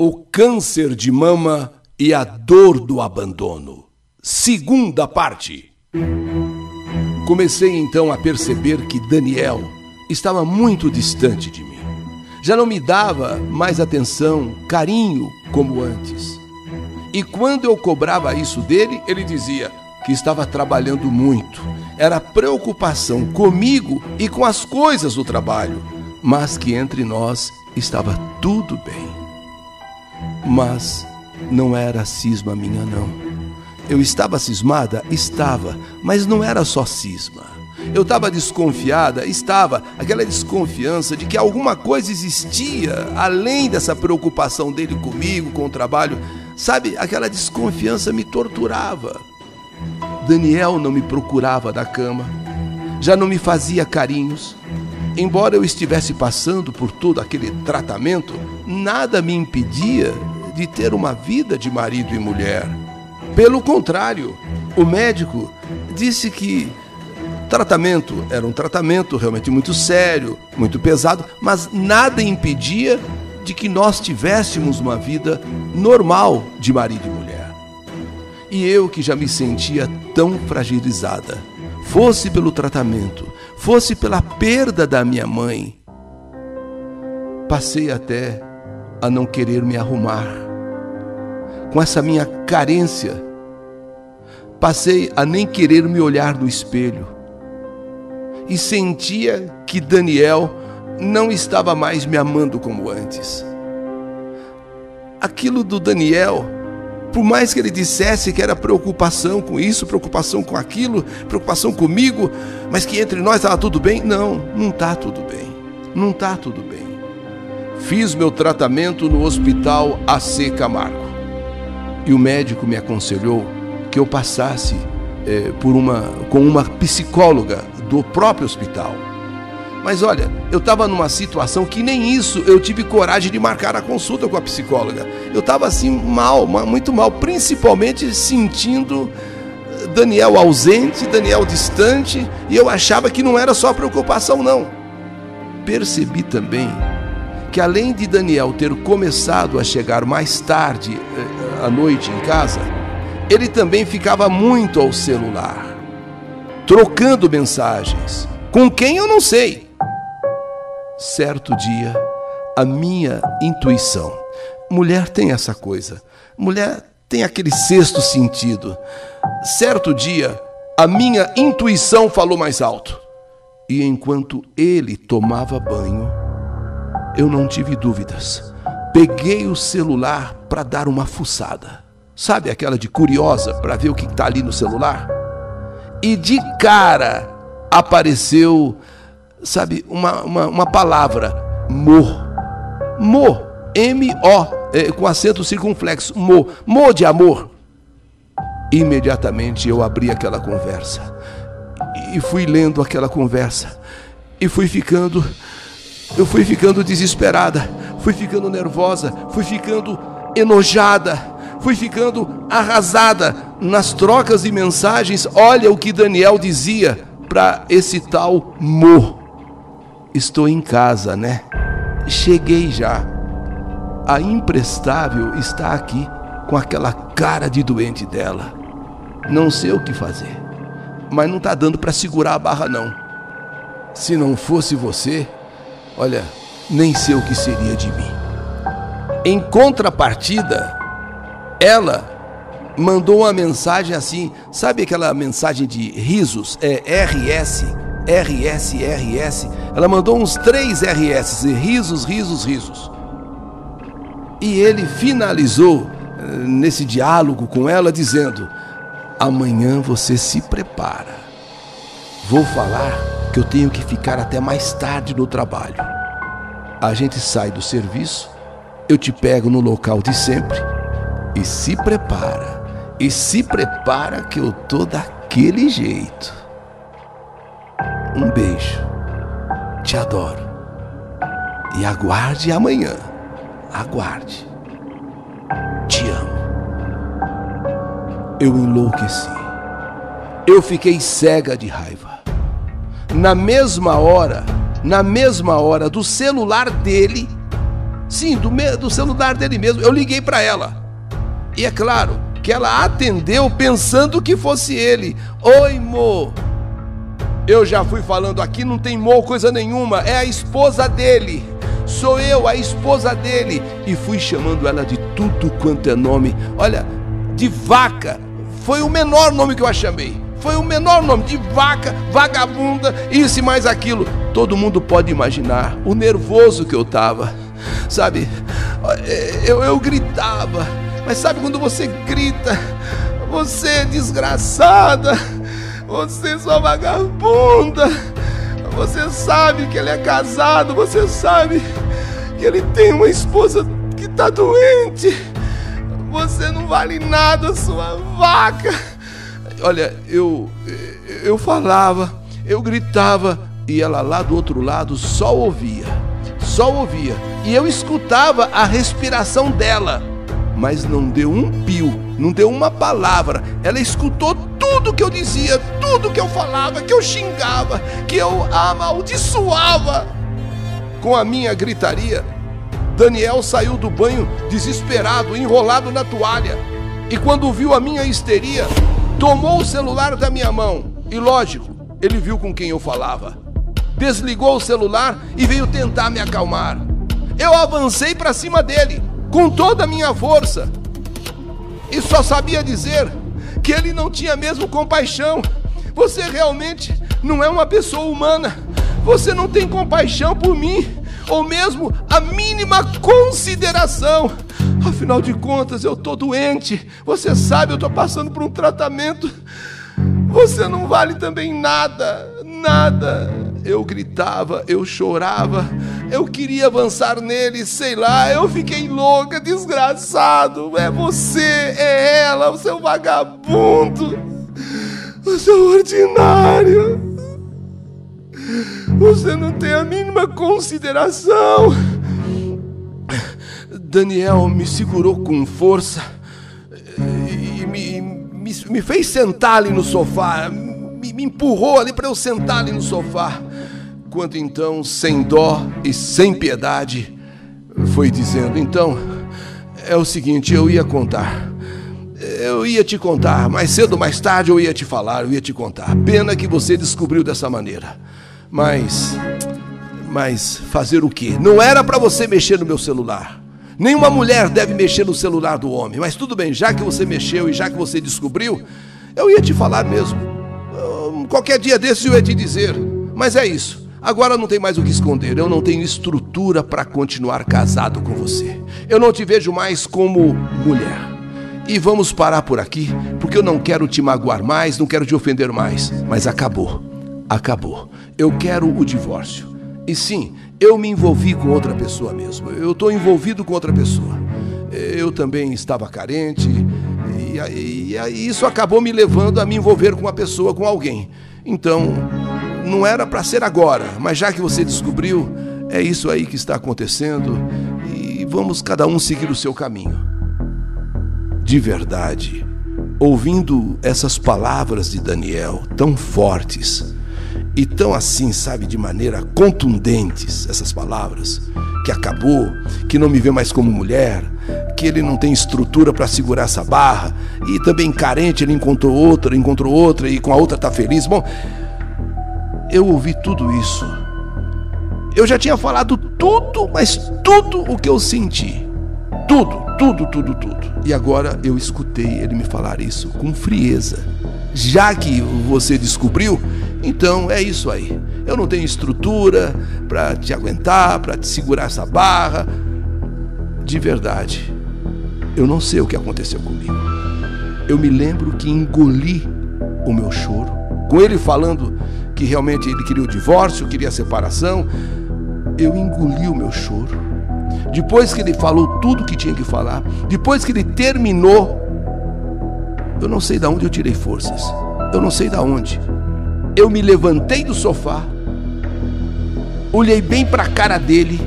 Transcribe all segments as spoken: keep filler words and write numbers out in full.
o câncer de mama e a dor do abandono. Segunda parte. Comecei então a perceber que Daniel estava muito distante de mim. Já não me dava mais atenção, carinho, como antes. E quando eu cobrava isso dele, ele dizia que estava trabalhando muito. Era preocupação comigo e com as coisas do trabalho, mas que entre nós estava tudo bem. Mas não era cisma minha, não. Eu estava cismada? Estava, mas não era só cisma. Eu estava desconfiada? Estava. Aquela desconfiança de que alguma coisa existia além dessa preocupação dele comigo, com o trabalho. Sabe, aquela desconfiança me torturava. Daniel não me procurava da cama, já não me fazia carinhos. Embora eu estivesse passando por todo aquele tratamento, nada me impedia de ter uma vida de marido e mulher. Pelo contrário, o médico disse que tratamento era um tratamento realmente muito sério, muito pesado, mas nada impedia de que nós tivéssemos uma vida normal de marido e mulher. E eu que já me sentia tão fragilizada, fosse pelo tratamento, fosse pela perda da minha mãe, passei até a não querer me arrumar. Com essa minha carência, passei a nem querer me olhar no espelho. E sentia que Daniel não estava mais me amando como antes. Aquilo do Daniel, por mais que ele dissesse que era preocupação com isso, preocupação com aquilo, preocupação comigo, mas que entre nós estava tudo bem, não, não está tudo bem, não está tudo bem. Fiz meu tratamento no hospital A C Camargo e o médico me aconselhou que eu passasse é, por uma, com uma psicóloga do próprio hospital. Mas olha, eu estava numa situação que nem isso eu tive coragem de marcar a consulta com a psicóloga. Eu estava assim mal, muito mal, principalmente sentindo Daniel ausente, Daniel distante, e eu achava que não era só preocupação, não. Percebi também que além de Daniel ter começado a chegar mais tarde à noite em casa, ele também ficava muito ao celular, trocando mensagens. Com quem eu não sei. Certo dia, a minha intuição. Mulher tem essa coisa. Mulher tem aquele sexto sentido. Certo dia, a minha intuição falou mais alto. E enquanto ele tomava banho, eu não tive dúvidas. Peguei o celular para dar uma fuçada. Sabe aquela de curiosa para ver o que está ali no celular? E de cara apareceu, sabe, uma, uma, uma palavra, Mo. Mo, M O, é, com acento circunflexo, Mo, Mo de amor. Imediatamente eu abri aquela conversa, e fui lendo aquela conversa, e fui ficando, eu fui ficando desesperada, fui ficando nervosa, fui ficando enojada, fui ficando arrasada. Nas trocas de mensagens, olha o que Daniel dizia para esse tal Mo. Estou em casa, né? Cheguei já. A imprestável está aqui com aquela cara de doente dela. Não sei o que fazer, mas não tá dando para segurar a barra, não. Se não fosse você, olha, nem sei o que seria de mim. Em contrapartida, ela mandou uma mensagem assim, sabe aquela mensagem de risos, é R S, R S, R S, ela mandou uns três R S, risos, risos, risos. E ele finalizou nesse diálogo com ela dizendo, amanhã você se prepara, vou falar que eu tenho que ficar até mais tarde no trabalho. A gente sai do serviço, eu te pego no local de sempre e se prepara. E se prepara que eu tô daquele jeito. Um beijo. Te adoro. E aguarde amanhã. Aguarde. Te amo. Eu enlouqueci. Eu fiquei cega de raiva. Na mesma hora, na mesma hora do celular dele, Sim, do, do celular dele mesmo. Eu liguei para ela. E é claro que ela atendeu pensando que fosse ele. Oi, Mo. Eu já fui falando aqui, não tem Mo coisa nenhuma. É a esposa dele. Sou eu, a esposa dele. E fui chamando ela de tudo quanto é nome. Olha, de vaca. Foi o menor nome que eu a chamei. Foi o menor nome, de vaca, vagabunda, isso e mais aquilo. Todo mundo pode imaginar o nervoso que eu estava. Sabe, eu, eu gritava. Mas sabe quando você grita? Você é desgraçada. Você é sua vagabunda. Você sabe que ele é casado. Você sabe que ele tem uma esposa que está doente. Você não vale nada, sua vaca. Olha, eu, eu falava, eu gritava, e ela lá do outro lado só ouvia, só ouvia. E eu escutava a respiração dela, mas não deu um pio, não deu uma palavra. Ela escutou tudo que eu dizia, tudo que eu falava, que eu xingava, que eu amaldiçoava. Com a minha gritaria, Daniel saiu do banho desesperado, enrolado na toalha. E quando viu a minha histeria, tomou o celular da minha mão. E lógico, ele viu com quem eu falava. Desligou o celular e veio tentar me acalmar. Eu avancei para cima dele, com toda a minha força. E só sabia dizer que ele não tinha mesmo compaixão. Você realmente não é uma pessoa humana. Você não tem compaixão por mim, ou mesmo a mínima consideração. Afinal de contas, eu estou doente. Você sabe, eu estou passando por um tratamento. Você não vale também nada, nada. Eu gritava, eu chorava, eu queria avançar nele, sei lá. Eu fiquei louca, desgraçado. É você, é ela, o seu vagabundo, o seu ordinário. Você não tem a mínima consideração. Daniel me segurou com força e me, me, me fez sentar ali no sofá, me, me empurrou ali para eu sentar ali no sofá. Quando então, sem dó e sem piedade, foi dizendo: então, é o seguinte, eu ia contar, eu ia te contar, mais cedo ou mais tarde eu ia te falar, eu ia te contar. Pena que você descobriu dessa maneira, mas, mas fazer o quê? Não era para você mexer no meu celular. Nenhuma mulher deve mexer no celular do homem. Mas tudo bem, já que você mexeu e já que você descobriu, eu ia te falar mesmo. Qualquer dia desses eu ia te dizer. Mas é isso. Agora não tem mais o que esconder. Eu não tenho estrutura para continuar casado com você. Eu não te vejo mais como mulher. E vamos parar por aqui, porque eu não quero te magoar mais, não quero te ofender mais. Mas acabou. Acabou. Eu quero o divórcio. E sim, eu me envolvi com outra pessoa mesmo. Eu estou envolvido com outra pessoa. Eu também estava carente. E, e, e isso acabou me levando a me envolver com uma pessoa, com alguém. Então, não era para ser agora. Mas já que você descobriu, é isso aí que está acontecendo. E vamos cada um seguir o seu caminho. De verdade, ouvindo essas palavras de Daniel, tão fortes, e tão assim, sabe, de maneira contundentes essas palavras, que acabou, que não me vê mais como mulher, que ele não tem estrutura para segurar essa barra, e também carente, ele encontrou outra, encontrou outra, e com a outra está feliz. Bom, eu ouvi tudo isso. Eu já tinha falado tudo, mas tudo o que eu senti. Tudo, tudo, tudo, tudo. E agora eu escutei ele me falar isso com frieza. Já que você descobriu, então é isso aí. Eu não tenho estrutura para te aguentar, para te segurar essa barra. De verdade, eu não sei o que aconteceu comigo. Eu me lembro que engoli o meu choro, com ele falando que realmente ele queria o divórcio, queria a separação. Eu engoli o meu choro. Depois que ele falou tudo que tinha que falar, depois que ele terminou, eu não sei de onde eu tirei forças. Eu não sei de onde. Eu me levantei do sofá, olhei bem para a cara dele,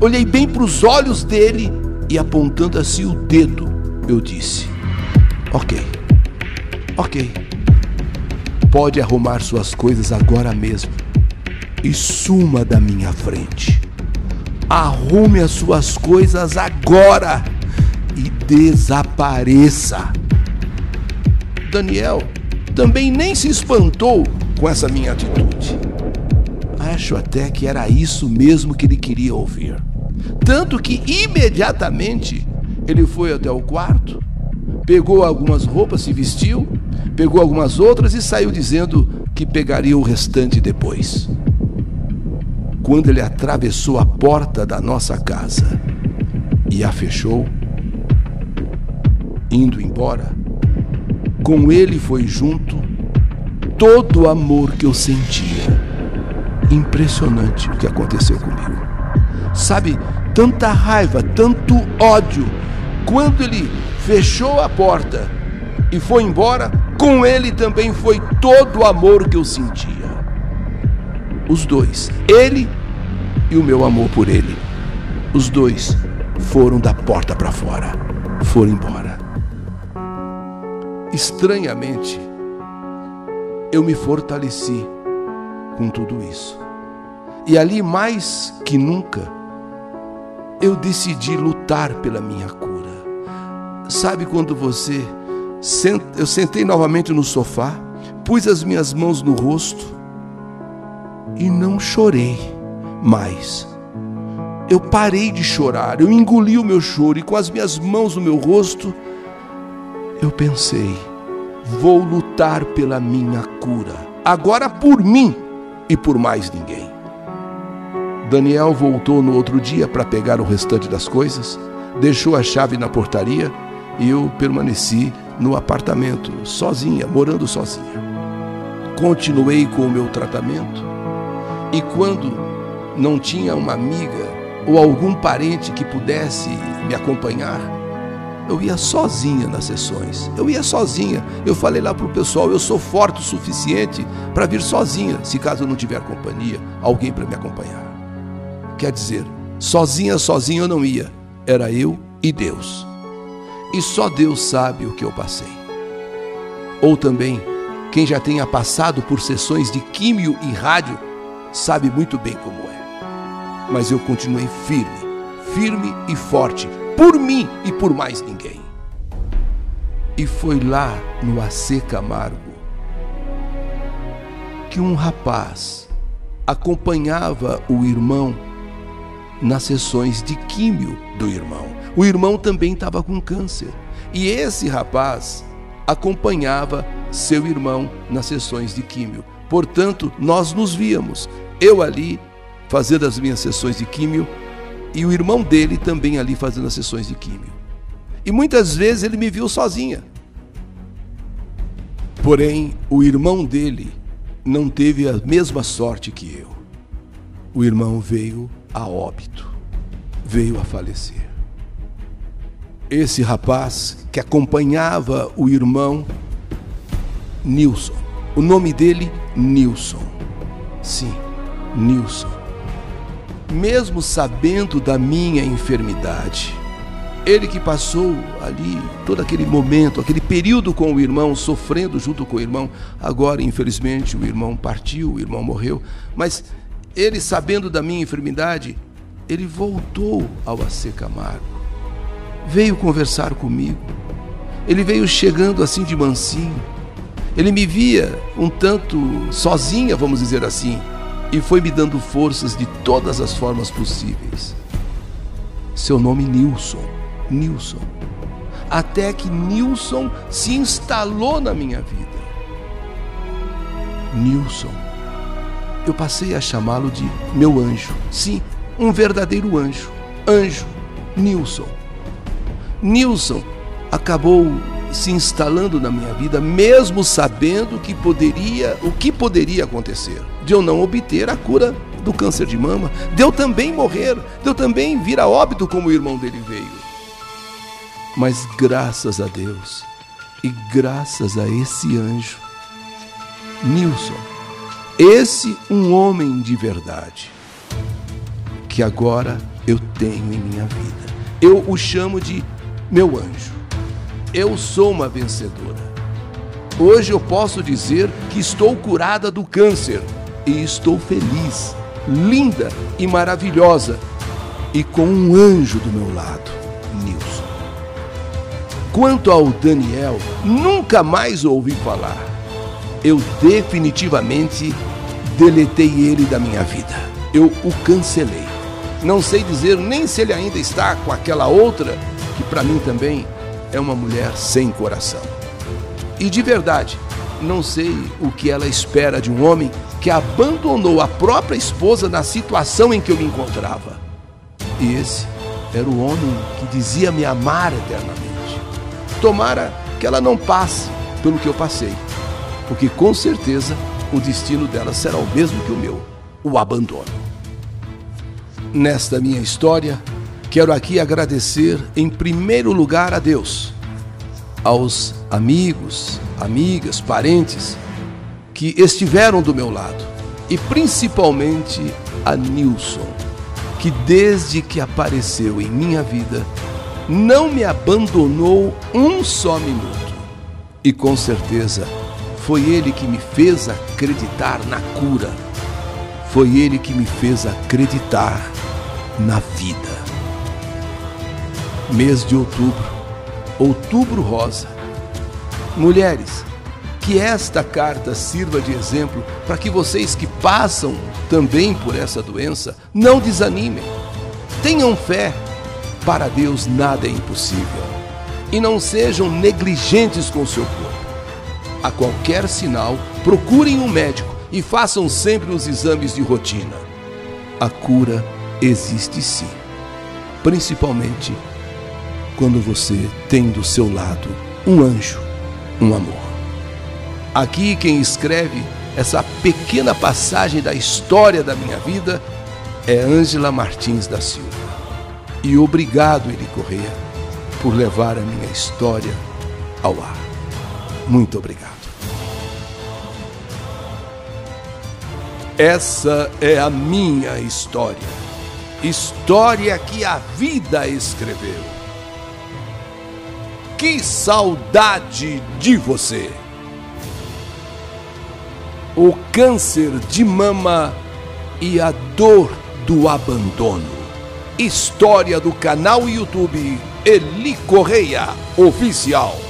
olhei bem para os olhos dele e, apontando assim o dedo, eu disse: ok, ok, pode arrumar suas coisas agora mesmo e suma da minha frente. Arrume as suas coisas agora e desapareça. Daniel também nem se espantou com essa minha atitude. Acho até que era isso mesmo que ele queria ouvir. Tanto que imediatamente ele foi até o quarto, pegou algumas roupas, se vestiu, pegou algumas outras e saiu dizendo que pegaria o restante depois. Quando ele atravessou a porta da nossa casa e a fechou, indo embora, com ele foi junto todo o amor que eu sentia. Impressionante o que aconteceu comigo. Sabe, tanta raiva, tanto ódio. Quando ele fechou a porta e foi embora, com ele também foi todo o amor que eu sentia. Os dois, ele e o meu amor por ele, os dois foram da porta para fora, foram embora. Estranhamente, eu me fortaleci com tudo isso. E ali, mais que nunca, eu decidi lutar pela minha cura. Sabe quando você... Sent... Eu sentei novamente no sofá, pus as minhas mãos no rosto e não chorei mais. Eu parei de chorar, eu engoli o meu choro e com as minhas mãos no meu rosto, eu pensei, vou lutar pela minha cura, agora por mim e por mais ninguém. Daniel voltou no outro dia para pegar o restante das coisas, deixou a chave na portaria e eu permaneci no apartamento, sozinha, morando sozinha. Continuei com o meu tratamento e quando não tinha uma amiga ou algum parente que pudesse me acompanhar, eu ia sozinha nas sessões, eu ia sozinha. Eu falei lá para o pessoal, eu sou forte o suficiente para vir sozinha, se caso eu não tiver companhia, alguém para me acompanhar. Quer dizer, sozinha, sozinha eu não ia, era eu e Deus. E só Deus sabe o que eu passei. Ou também, quem já tenha passado por sessões de químio e rádio, sabe muito bem como é. Mas eu continuei firme, firme e forte, por mim e por mais ninguém. E foi lá no A C Camargo que um rapaz acompanhava o irmão nas sessões de químio do irmão. O irmão também estava com câncer. E esse rapaz acompanhava seu irmão nas sessões de químio. Portanto, nós nos víamos. Eu ali, fazendo as minhas sessões de químio, e o irmão dele também ali fazendo as sessões de químio. E muitas vezes ele me viu sozinha. Porém, o irmão dele não teve a mesma sorte que eu. O irmão veio a óbito, veio a falecer. Esse rapaz que acompanhava o irmão, Nilson, o nome dele, Nilson, sim, Nilson, mesmo sabendo da minha enfermidade, ele que passou ali todo aquele momento, aquele período com o irmão, sofrendo junto com o irmão, agora infelizmente o irmão partiu, o irmão morreu, mas ele, sabendo da minha enfermidade, ele voltou ao A C Camargo, veio conversar comigo, ele veio chegando assim de mansinho, ele me via um tanto sozinha, vamos dizer assim, e foi me dando forças de todas as formas possíveis. Seu nome, Nilson, Nilson, até que Nilson se instalou na minha vida. Nilson, eu passei a chamá-lo de meu anjo. Sim, um verdadeiro anjo. Anjo, Nilson. Nilson acabou se instalando na minha vida, mesmo sabendo que poderia, o que poderia acontecer. De eu não obter a cura do câncer de mama, de eu também morrer, de eu também vir a óbito como o irmão dele veio. Mas graças a Deus e graças a esse anjo, Nilson, esse um homem de verdade, que agora eu tenho em minha vida. Eu o chamo de meu anjo. Eu sou uma vencedora. Hoje eu posso dizer que estou curada do câncer e estou feliz, linda e maravilhosa, e com um anjo do meu lado, Nilson. Quanto ao Daniel, nunca mais ouvi falar. Eu definitivamente deletei ele da minha vida. Eu o cancelei. Não sei dizer nem se ele ainda está com aquela outra, que para mim também é uma mulher sem coração. E de verdade, não sei o que ela espera de um homem que abandonou a própria esposa na situação em que eu me encontrava. E esse era o homem que dizia me amar eternamente. Tomara que ela não passe pelo que eu passei, porque com certeza o destino dela será o mesmo que o meu, o abandono. Nesta minha história, quero aqui agradecer em primeiro lugar a Deus, aos amigos, amigas, parentes que estiveram do meu lado e principalmente a Nilson, que desde que apareceu em minha vida não me abandonou um só minuto. E com certeza foi ele que me fez acreditar na cura, foi ele que me fez acreditar na vida. Mês de outubro, Outubro Rosa. Mulheres, que esta carta sirva de exemplo para que vocês que passam também por essa doença não desanimem. Tenham fé, para Deus nada é impossível. E não sejam negligentes com o seu corpo. A qualquer sinal, procurem um médico e façam sempre os exames de rotina. A cura existe sim, principalmente quando você tem do seu lado um anjo, um amor. Aqui quem escreve essa pequena passagem da história da minha vida é Ângela Martins da Silva. E obrigado, Eli Corrêa, por levar a minha história ao ar. Muito obrigado. Essa é a minha história. História que a vida escreveu. Que saudade de você! O câncer de mama e a dor do abandono. História do canal YouTube Eli Corrêa Oficial.